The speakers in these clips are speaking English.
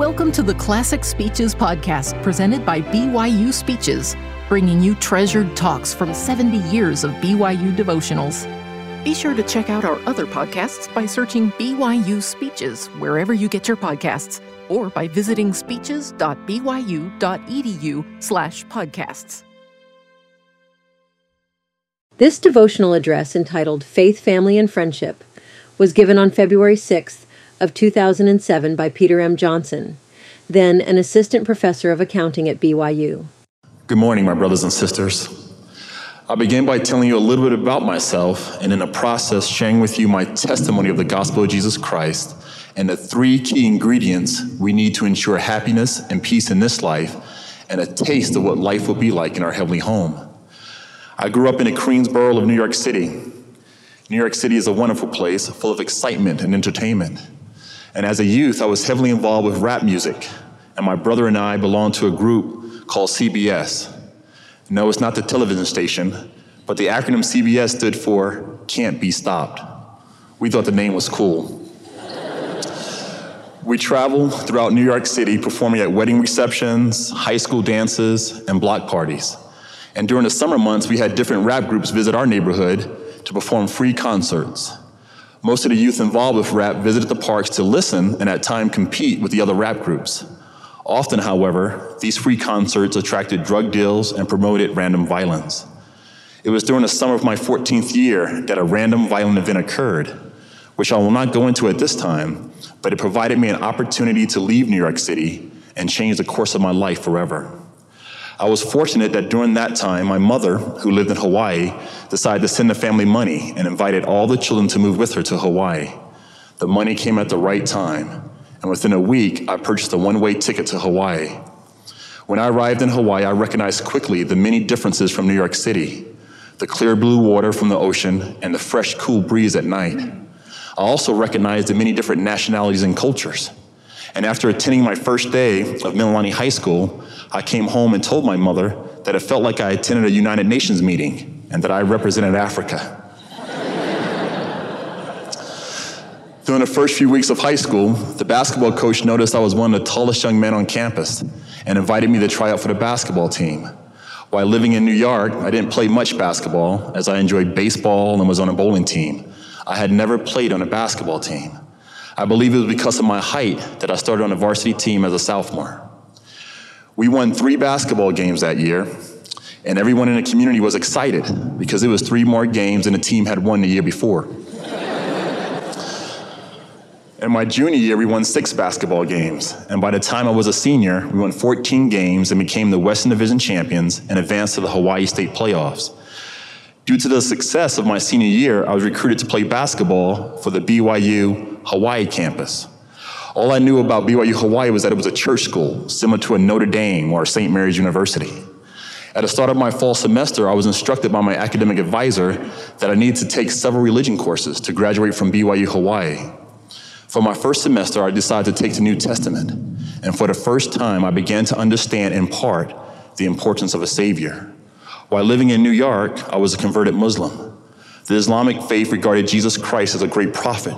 Welcome to the Classic Speeches podcast, presented by BYU Speeches, bringing you treasured talks from 70 years of BYU devotionals. Be sure to check out our other podcasts by searching BYU Speeches wherever you get your podcasts, or by visiting speeches.byu.edu/podcasts. This devotional address, entitled Faith, Family, and Friendship, was given on February 6th of 2007 by Peter M. Johnson, then an assistant professor of accounting at BYU. Good morning, my brothers and sisters. I'll begin by telling you a little bit about myself, and in the process sharing with you my testimony of the gospel of Jesus Christ and the three key ingredients we need to ensure happiness and peace in this life, and a taste of what life will be like in our heavenly home. I grew up in the Queensboro of New York City. New York City is a wonderful place full of excitement and entertainment. And as a youth, I was heavily involved with rap music, and my brother and I belonged to a group called CBS. No, it's not the television station, but the acronym CBS stood for Can't Be Stopped. We thought the name was cool. We traveled throughout New York City, performing at wedding receptions, high school dances, and block parties. And during the summer months, we had different rap groups visit our neighborhood to perform free concerts. Most of the youth involved with rap visited the parks to listen and at times compete with the other rap groups. Often, however, these free concerts attracted drug deals and promoted random violence. It was during the summer of my 14th year that a random violent event occurred, which I will not go into at this time, but it provided me an opportunity to leave New York City and change the course of my life forever. I was fortunate that during that time, my mother, who lived in Hawaii, decided to send the family money and invited all the children to move with her to Hawaii. The money came at the right time, and within a week, I purchased a one-way ticket to Hawaii. When I arrived in Hawaii, I recognized quickly the many differences from New York City, the clear blue water from the ocean and the fresh, cool breeze at night. I also recognized the many different nationalities and cultures. And after attending my first day of Mililani High School, I came home and told my mother that it felt like I attended a United Nations meeting and that I represented Africa. During the first few weeks of high school, the basketball coach noticed I was one of the tallest young men on campus and invited me to try out for the basketball team. While living in New York, I didn't play much basketball, as I enjoyed baseball and was on a bowling team. I had never played on a basketball team. I believe it was because of my height that I started on the varsity team as a sophomore. We won 3 basketball games that year, and everyone in the community was excited because it was 3 more games than the team had won the year before. In my junior year, we won 6 basketball games, and by the time I was a senior, we won 14 games and became the Western Division champions and advanced to the Hawaii State playoffs. Due to the success of my senior year, I was recruited to play basketball for the BYU Hawaii campus. All I knew about BYU Hawaii was that it was a church school, similar to a Notre Dame or St. Mary's University. At the start of my fall semester, I was instructed by my academic advisor that I needed to take several religion courses to graduate from BYU Hawaii. For my first semester, I decided to take the New Testament, and for the first time, I began to understand, in part, the importance of a Savior. While living in New York, I was a converted Muslim. The Islamic faith regarded Jesus Christ as a great prophet,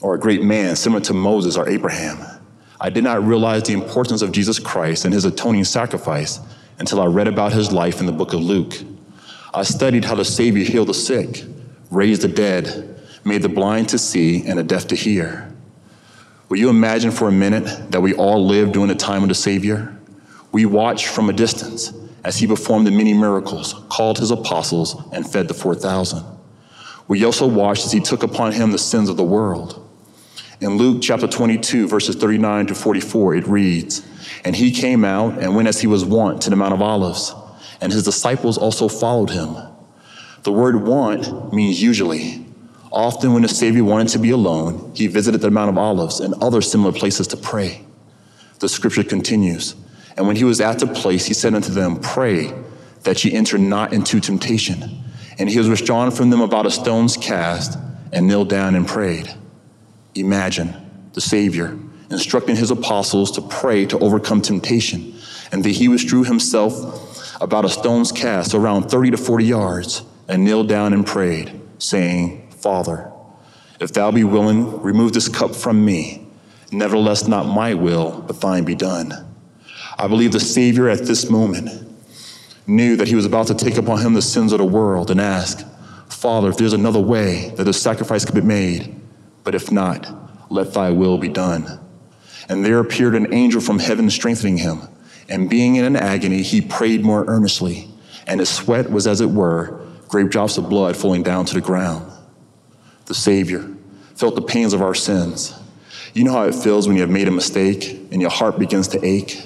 or a great man, similar to Moses or Abraham. I did not realize the importance of Jesus Christ and his atoning sacrifice until I read about his life in the book of Luke. I studied how the Savior healed the sick, raised the dead, made the blind to see and the deaf to hear. Will you imagine for a minute that we all lived during the time of the Savior? We watched from a distance as he performed the many miracles, called his apostles, and fed the 4,000. We also watched as he took upon him the sins of the world. In Luke chapter 22, verses 39 to 44, it reads, "And he came out and went as he was wont to the Mount of Olives, and his disciples also followed him." The word "want" means usually. Often when the Savior wanted to be alone, he visited the Mount of Olives and other similar places to pray. The scripture continues, "And when he was at the place, he said unto them, Pray that ye enter not into temptation. And he was withdrawn from them about a stone's cast, and knelt down and prayed." Imagine the Savior instructing his apostles to pray to overcome temptation, and that he withdrew himself about a stone's cast, around 30 to 40 yards, and knelt down and prayed, saying, "Father, if thou be willing, remove this cup from me. Nevertheless, not my will, but thine be done. I believe the Savior at this moment knew that he was about to take upon him the sins of the world and ask, Father, if there's another way that the sacrifice could be made, but if not, let thy will be done. And there appeared an angel from heaven strengthening him, and being in an agony, he prayed more earnestly, and his sweat was, as it were, great drops of blood falling down to the ground. The Savior felt the pains of our sins. You know how it feels when you have made a mistake and your heart begins to ache?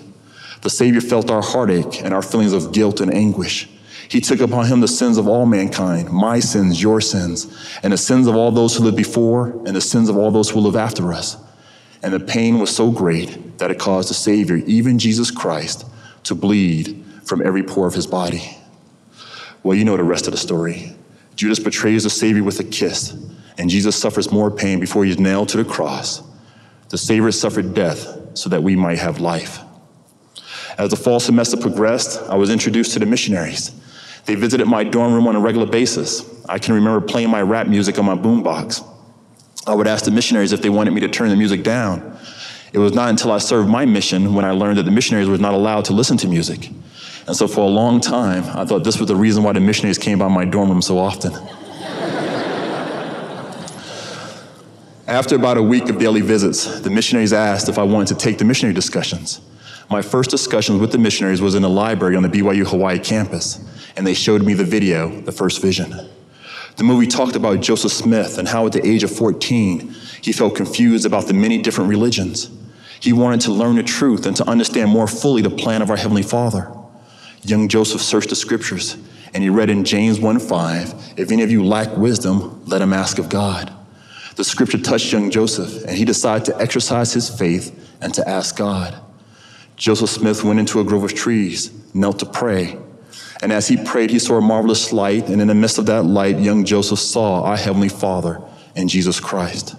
The Savior felt our heartache and our feelings of guilt and anguish. He took upon him the sins of all mankind, my sins, your sins, and the sins of all those who lived before, and the sins of all those who live after us. And the pain was so great that it caused the Savior, even Jesus Christ, to bleed from every pore of his body. Well, you know the rest of the story. Judas betrays the Savior with a kiss, and Jesus suffers more pain before he is nailed to the cross. The Savior suffered death so that we might have life. As the fall semester progressed, I was introduced to the missionaries. They visited my dorm room on a regular basis. I can remember playing my rap music on my boombox. I would ask the missionaries if they wanted me to turn the music down. It was not until I served my mission when I learned that the missionaries were not allowed to listen to music. And so for a long time, I thought this was the reason why the missionaries came by my dorm room so often. After about a week of daily visits, the missionaries asked if I wanted to take the missionary discussions. My first discussions with the missionaries was in the library on the BYU Hawaii campus, and they showed me the video, The First Vision. The movie talked about Joseph Smith and how at the age of 14, he felt confused about the many different religions. He wanted to learn the truth and to understand more fully the plan of our Heavenly Father. Young Joseph searched the scriptures, and he read in James 1:5, if any of you lack wisdom, let him ask of God. The scripture touched young Joseph, and he decided to exercise his faith and to ask God. Joseph Smith went into a grove of trees, knelt to pray. And as he prayed, he saw a marvelous light. And in the midst of that light, young Joseph saw our Heavenly Father and Jesus Christ.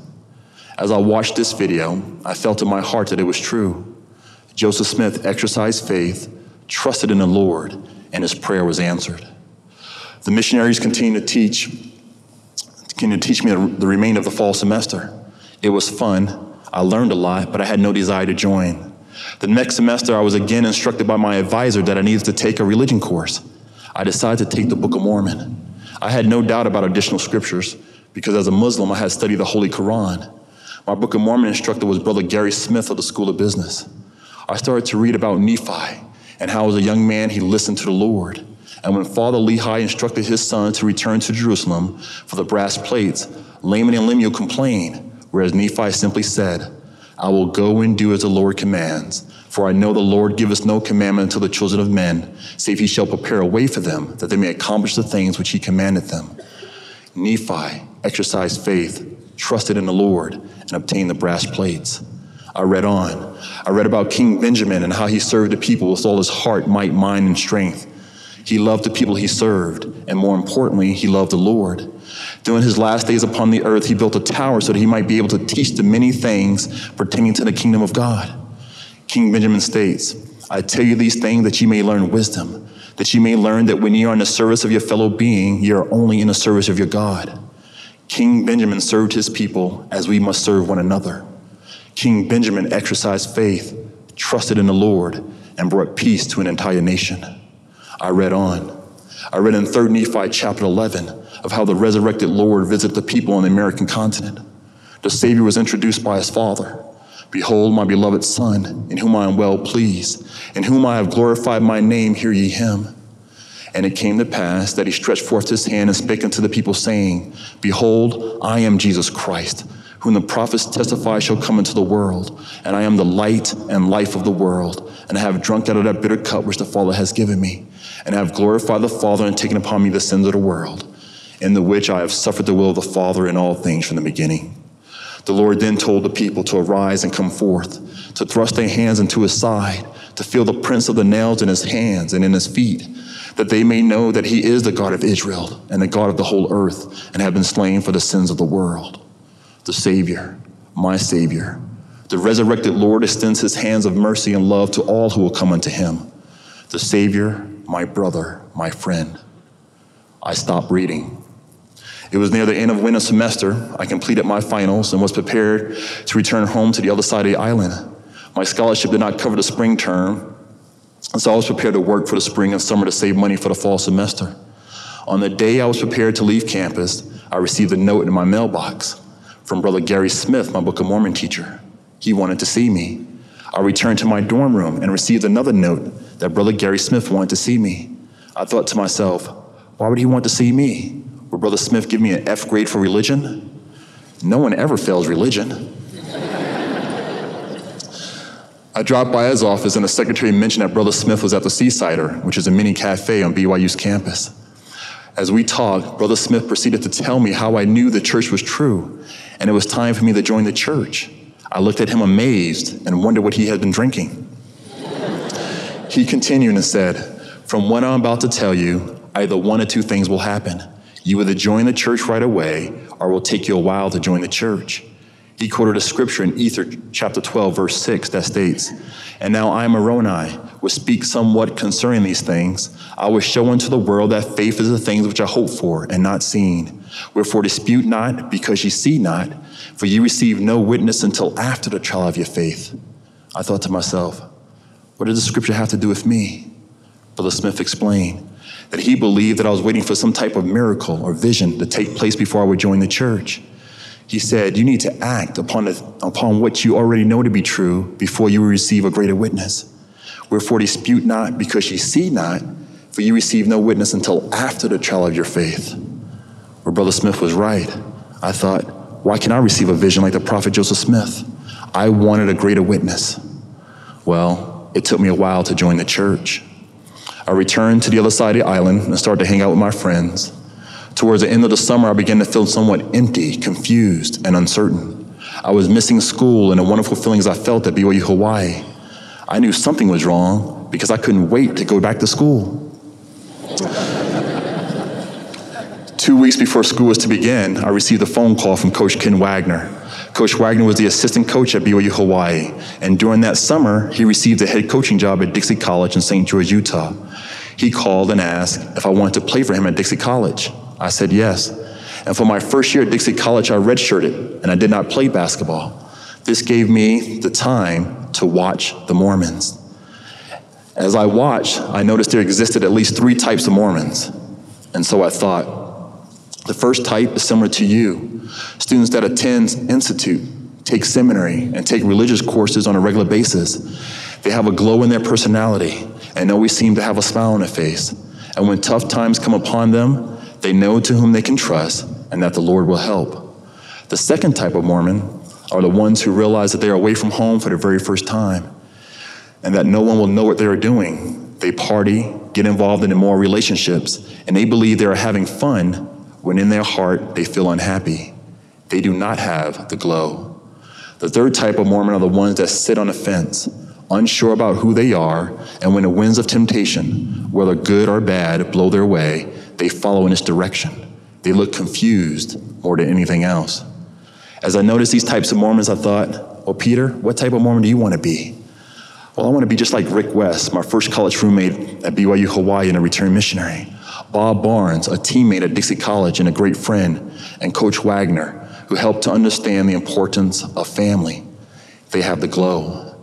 As I watched this video, I felt in my heart that it was true. Joseph Smith exercised faith, trusted in the Lord, and his prayer was answered. The missionaries continued to teach me the remainder of the fall semester. It was fun. I learned a lot, but I had no desire to join. The next semester, I was again instructed by my advisor that I needed to take a religion course. I decided to take the Book of Mormon. I had no doubt about additional scriptures because as a Muslim, I had studied the Holy Quran. My Book of Mormon instructor was Brother Gary Smith of the School of Business. I started to read about Nephi and how as a young man, he listened to the Lord. And when Father Lehi instructed his son to return to Jerusalem for the brass plates, Laman and Lemuel complained, whereas Nephi simply said, I will go and do as the Lord commands, for I know the Lord giveth no commandment unto the children of men, save he shall prepare a way for them, that they may accomplish the things which he commanded them. Nephi exercised faith, trusted in the Lord, and obtained the brass plates. I read on. I read about King Benjamin and how he served the people with all his heart, might, mind, and strength. He loved the people he served, and more importantly, he loved the Lord. During his last days upon the earth, he built a tower so that he might be able to teach the many things pertaining to the kingdom of God. King Benjamin states, I tell you these things that ye may learn wisdom, that ye may learn that when ye are in the service of your fellow being, ye are only in the service of your God. King Benjamin served his people as we must serve one another. King Benjamin exercised faith, trusted in the Lord, and brought peace to an entire nation. I read on. I read in 3 Nephi chapter 11 of how the resurrected Lord visited the people on the American continent. The Savior was introduced by his Father. Behold, my beloved Son, in whom I am well pleased, in whom I have glorified my name, hear ye him. And it came to pass that he stretched forth his hand and spake unto the people, saying, Behold, I am Jesus Christ, whom the prophets testify shall come into the world, and I am the light and life of the world, and I have drunk out of that bitter cup which the Father has given me, and I have glorified the Father and taken upon me the sins of the world, in the which I have suffered the will of the Father in all things from the beginning. The Lord then told the people to arise and come forth, to thrust their hands into his side, to feel the prints of the nails in his hands and in his feet, that they may know that he is the God of Israel and the God of the whole earth, and have been slain for the sins of the world. The Savior, my Savior, the resurrected Lord extends his hands of mercy and love to all who will come unto him. The Savior, my brother, my friend. I stopped reading. It was near the end of winter semester. I completed my finals and was prepared to return home to the other side of the island. My scholarship did not cover the spring term, and so I was prepared to work for the spring and summer to save money for the fall semester. On the day I was prepared to leave campus, I received a note in my mailbox from Brother Gary Smith, my Book of Mormon teacher. He wanted to see me. I returned to my dorm room and received another note that Brother Gary Smith wanted to see me. I thought to myself, why would he want to see me? Will Brother Smith give me an F grade for religion? No one ever fails religion. I dropped by his office and the secretary mentioned that Brother Smith was at the Seasider, which is a mini cafe on BYU's campus. As we talked, Brother Smith proceeded to tell me how I knew the church was true and it was time for me to join the church. I looked at him amazed and wondered what he had been drinking. He continued and said, "From what I'm about to tell you, either one or two things will happen. You either join the church right away or it will take you a while to join the church." He quoted a scripture in Ether chapter 12, verse 6 that states, "And now I, Moroni, will speak somewhat concerning these things. I will show unto the world that faith is the things which I hope for and not seen. Wherefore dispute not, because ye see not, for ye receive no witness until after the trial of your faith." I thought to myself, what does the scripture have to do with me? Brother Smith explained that he believed that I was waiting for some type of miracle or vision to take place before I would join the church. He said, you need to act upon what you already know to be true before you receive a greater witness. Wherefore dispute not, because ye see not, for you receive no witness until after the trial of your faith. Where Brother Smith was right, I thought, why can't I receive a vision like the prophet Joseph Smith? I wanted a greater witness. Well, it took me a while to join the church. I returned to the other side of the island and started to hang out with my friends. Towards the end of the summer, I began to feel somewhat empty, confused, and uncertain. I was missing school and the wonderful feelings I felt at BYU Hawaii. I knew something was wrong because I couldn't wait to go back to school. 2 weeks before school was to begin, I received a phone call from Coach Ken Wagner. Coach Wagner was the assistant coach at BYU Hawaii, and during that summer, he received a head coaching job at Dixie College in St. George, Utah. He called and asked if I wanted to play for him at Dixie College. I said yes, and for my first year at Dixie College, I redshirted, and I did not play basketball. This gave me the time to watch the Mormons. As I watched, I noticed there existed at least three types of Mormons, and so I thought, the first type is similar to you. Students that attend institute, take seminary, and take religious courses on a regular basis. They have a glow in their personality and always seem to have a smile on their face. And when tough times come upon them, they know to whom they can trust and that the Lord will help. The second type of Mormon are the ones who realize that they are away from home for the very first time and that no one will know what they are doing. They party, get involved in immoral relationships, and they believe they are having fun when in their heart they feel unhappy. They do not have the glow. The third type of Mormon are the ones that sit on a fence, unsure about who they are, and when the winds of temptation, whether good or bad, blow their way, they follow in its direction. They look confused more than anything else. As I noticed these types of Mormons, I thought, well, Peter, what type of Mormon do you want to be? Well, I want to be just like Rick West, my first college roommate at BYU Hawaii and a returned missionary, Bob Barnes, a teammate at Dixie College and a great friend, and Coach Wagner, who helped to understand the importance of family. They have the glow.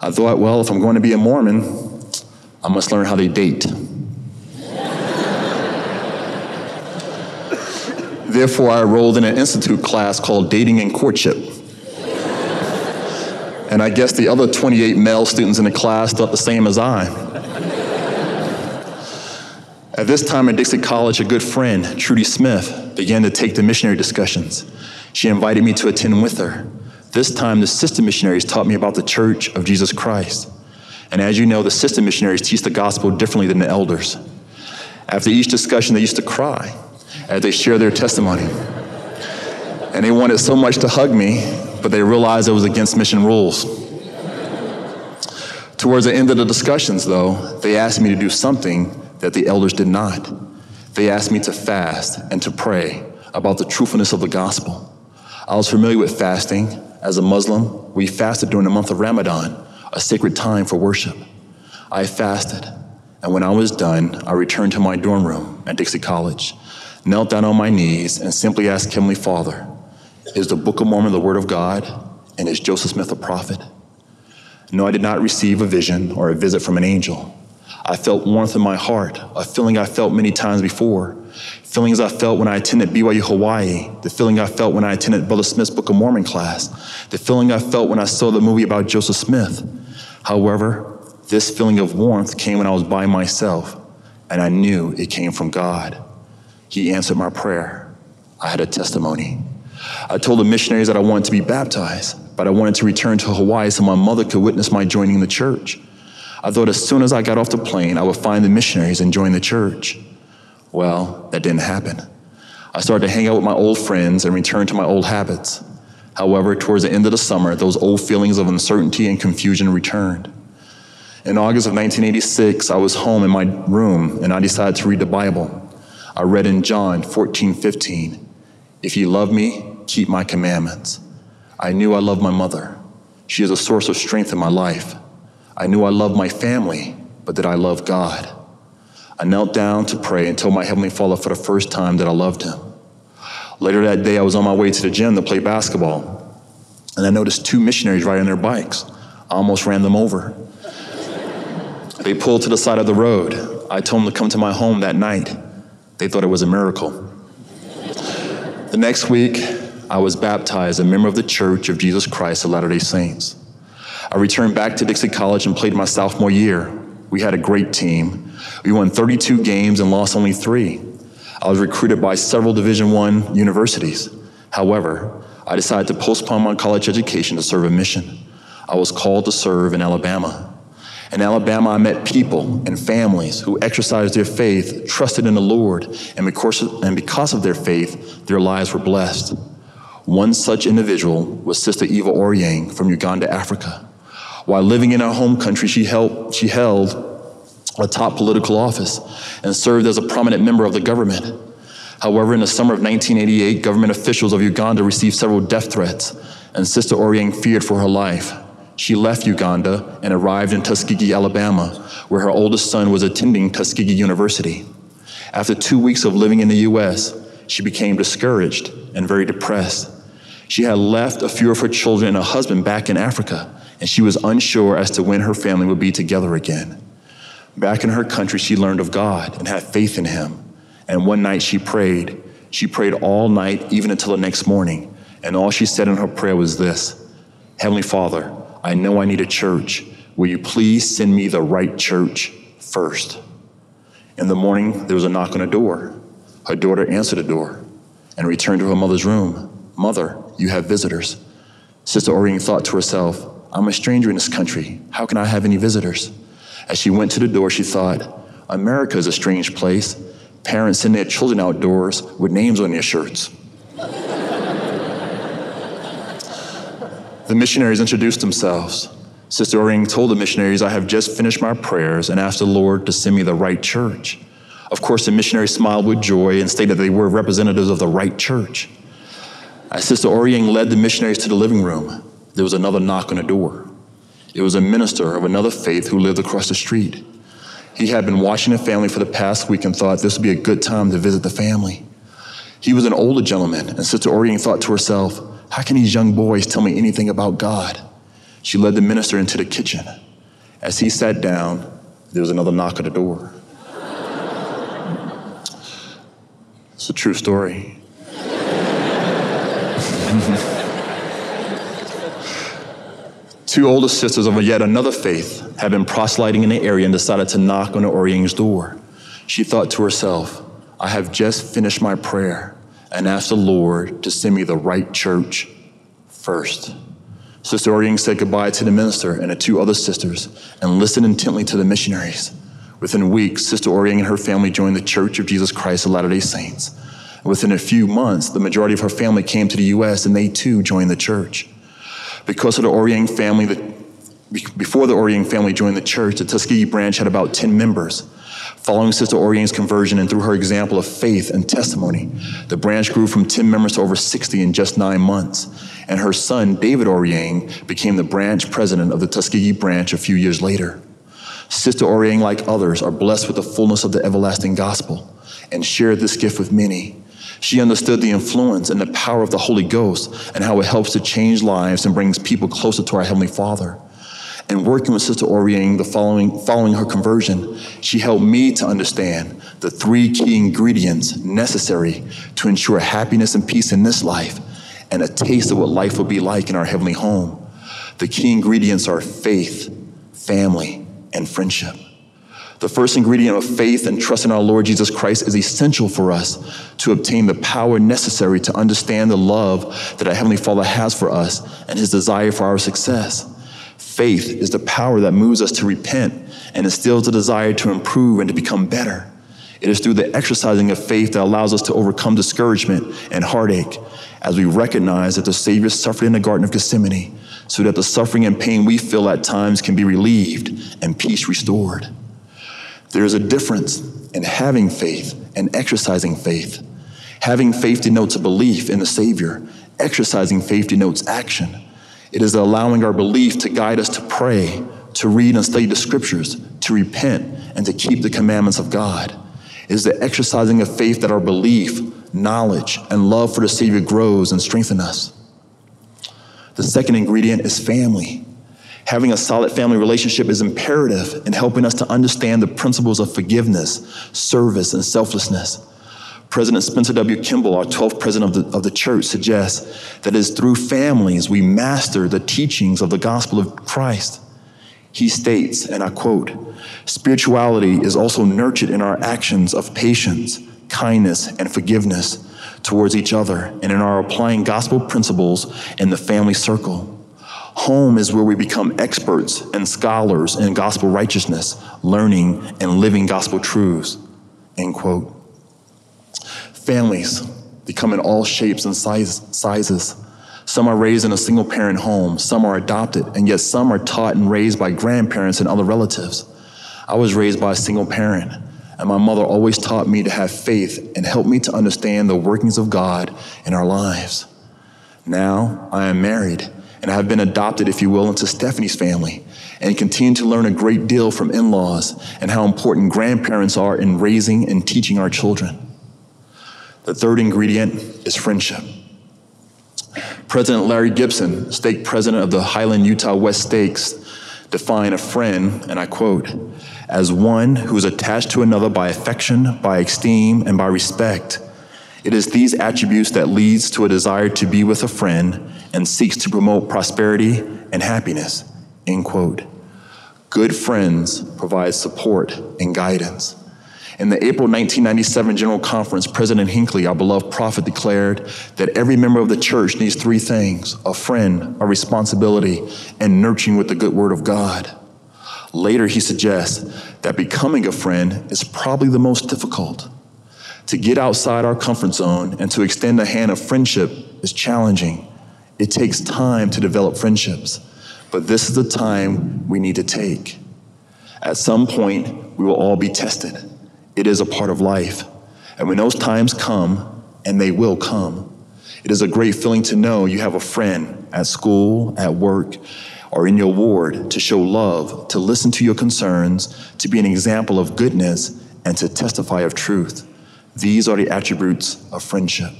I thought, well, if I'm going to be a Mormon, I must learn how they date. Therefore, I enrolled in an institute class called Dating and Courtship. And I guess the other 28 male students in the class thought the same as I. At this time at Dixie College, a good friend, Trudy Smith, began to take the missionary discussions. She invited me to attend with her. This time, the sister missionaries taught me about the Church of Jesus Christ. And as you know, the sister missionaries teach the gospel differently than the elders. After each discussion, they used to cry as they shared their testimony. And they wanted so much to hug me, but they realized it was against mission rules. Towards the end of the discussions, though, they asked me to do something that the elders did not. They asked me to fast and to pray about the truthfulness of the gospel. I was familiar with fasting. As a Muslim, we fasted during the month of Ramadan, a sacred time for worship. I fasted, and when I was done, I returned to my dorm room at Dixie College. knelt down on my knees and simply asked Heavenly Father, is the Book of Mormon the Word of God? And is Joseph Smith a prophet? No, I did not receive a vision or a visit from an angel. I felt warmth in my heart, a feeling I felt many times before, feelings I felt when I attended BYU Hawaii, the feeling I felt when I attended Brother Smith's Book of Mormon class, the feeling I felt when I saw the movie about Joseph Smith. However, this feeling of warmth came when I was by myself, and I knew it came from God. He answered my prayer. I had a testimony. I told the missionaries that I wanted to be baptized, but I wanted to return to Hawaii so my mother could witness my joining the church. I thought as soon as I got off the plane, I would find the missionaries and join the church. Well, that didn't happen. I started to hang out with my old friends and return to my old habits. However, towards the end of the summer, those old feelings of uncertainty and confusion returned. In August of 1986, I was home in my room and I decided to read the Bible. I read in John 14:15. If you love me, keep my commandments. I knew I loved my mother. She is a source of strength in my life. I knew I loved my family, but did I love God? I knelt down to pray and told my Heavenly Father for the first time that I loved him. Later that day, I was on my way to the gym to play basketball, and I noticed two missionaries riding their bikes. I almost ran them over. They pulled to the side of the road. I told them to come to my home that night. They thought it was a miracle. The next week, I was baptized a member of the Church of Jesus Christ of Latter-day Saints. I returned back to Dixie College and played my sophomore year. We had a great team. We won 32 games and lost only 3. I was recruited by several Division I universities. However, I decided to postpone my college education to serve a mission. I was called to serve in Alabama. In Alabama, I met people and families who exercised their faith, trusted in the Lord, and because of their faith, their lives were blessed. One such individual was Sister Eva Oryang from Uganda, Africa. While living in our home country, she held a top political office and served as a prominent member of the government. However, in the summer of 1988, government officials of Uganda received several death threats, and Sister Oryang feared for her life. She left Uganda and arrived in Tuskegee, Alabama, where her oldest son was attending Tuskegee University. After 2 weeks of living in the U.S., she became discouraged and very depressed. She had left a few of her children and a husband back in Africa, and she was unsure as to when her family would be together again. Back in her country, she learned of God and had faith in him. And one night she prayed. She prayed all night, even until the next morning. And all she said in her prayer was this, Heavenly Father, I know I need a church. Will you please send me the right church first? In the morning, there was a knock on the door. Her daughter answered the door and returned to her mother's room. Mother, you have visitors. Sister Oryang thought to herself, I'm a stranger in this country. How can I have any visitors? As she went to the door, she thought, America is a strange place. Parents send their children outdoors with names on their shirts. The missionaries introduced themselves. Sister Oryang told the missionaries, I have just finished my prayers and asked the Lord to send me the right church. Of course, the missionaries smiled with joy and stated they were representatives of the right church. As Sister Oryang led the missionaries to the living room, there was another knock on the door. It was a minister of another faith who lived across the street. He had been watching the family for the past week and thought this would be a good time to visit the family. He was an older gentleman, and Sister Oryang thought to herself, how can these young boys tell me anything about God? She led the minister into the kitchen. As he sat down, there was another knock at the door. It's a true story. Two older sisters of yet another faith had been proselyting in the area and decided to knock on the Oryang's door. She thought to herself, I have just finished my prayer and asked the Lord to send me the right church first. Sister Oryang said goodbye to the minister and the two other sisters and listened intently to the missionaries. Within weeks, Sister Oryang and her family joined the Church of Jesus Christ of Latter-day Saints. Within a few months, the majority of her family came to the U.S. and they too joined the church. Before the Oryang family joined the church, the Tuskegee branch had about 10 members. Following Sister Oryang's conversion and through her example of faith and testimony, the branch grew from 10 members to over 60 in just 9 months. And her son, David Oryang, became the branch president of the Tuskegee branch a few years later. Sister Oryang, like others, are blessed with the fullness of the everlasting gospel. and shared this gift with many. She understood the influence and the power of the Holy Ghost and how it helps to change lives and brings people closer to our Heavenly Father. And working with Sister Oryang following her conversion, she helped me to understand the three key ingredients necessary to ensure happiness and peace in this life and a taste of what life will be like in our heavenly home. The key ingredients are faith, family, and friendship. The first ingredient of faith and trust in our Lord Jesus Christ is essential for us to obtain the power necessary to understand the love that our Heavenly Father has for us and His desire for our success. Faith is the power that moves us to repent and instills the desire to improve and to become better. It is through the exercising of faith that allows us to overcome discouragement and heartache as we recognize that the Savior suffered in the Garden of Gethsemane so that the suffering and pain we feel at times can be relieved and peace restored. There is a difference in having faith and exercising faith. Having faith denotes a belief in the Savior. Exercising faith denotes action. It is allowing our belief to guide us to pray, to read and study the scriptures, to repent, and to keep the commandments of God. It is the exercising of faith that our belief, knowledge, and love for the Savior grows and strengthens us. The second ingredient is family. Having a solid family relationship is imperative in helping us to understand the principles of forgiveness, service, and selflessness. President Spencer W. Kimball, our 12th president of the church, suggests that it is through families we master the teachings of the gospel of Christ. He states, and I quote, "Spirituality is also nurtured in our actions of patience, kindness, and forgiveness towards each other, and in our applying gospel principles in the family circle. Home is where we become experts and scholars in gospel righteousness, learning and living gospel truths," end quote. Families, they come in all shapes and sizes. Some are raised in a single parent home, some are adopted, and yet some are taught and raised by grandparents and other relatives. I was raised by a single parent, and my mother always taught me to have faith and helped me to understand the workings of God in our lives. Now I am married, and I have been adopted, if you will, into Stephanie's family and continue to learn a great deal from in-laws and how important grandparents are in raising and teaching our children. The third ingredient is friendship. President Larry Gibson, stake president of the Highland Utah West Stakes, defined a friend, and I quote, "as one who is attached to another by affection, by esteem, and by respect. It is these attributes that leads to a desire to be with a friend and seeks to promote prosperity and happiness," end quote. Good friends provide support and guidance. In the April 1997 General Conference, President Hinckley, our beloved prophet, declared that every member of the church needs three things: a friend, a responsibility, and nurturing with the good word of God. Later, he suggests that becoming a friend is probably the most difficult. To get outside our comfort zone and to extend the hand of friendship is challenging. It takes time to develop friendships, but this is the time we need to take. At some point, we will all be tested. It is a part of life. And when those times come, and they will come, it is a great feeling to know you have a friend at school, at work, or in your ward to show love, to listen to your concerns, to be an example of goodness, and to testify of truth. These are the attributes of friendship.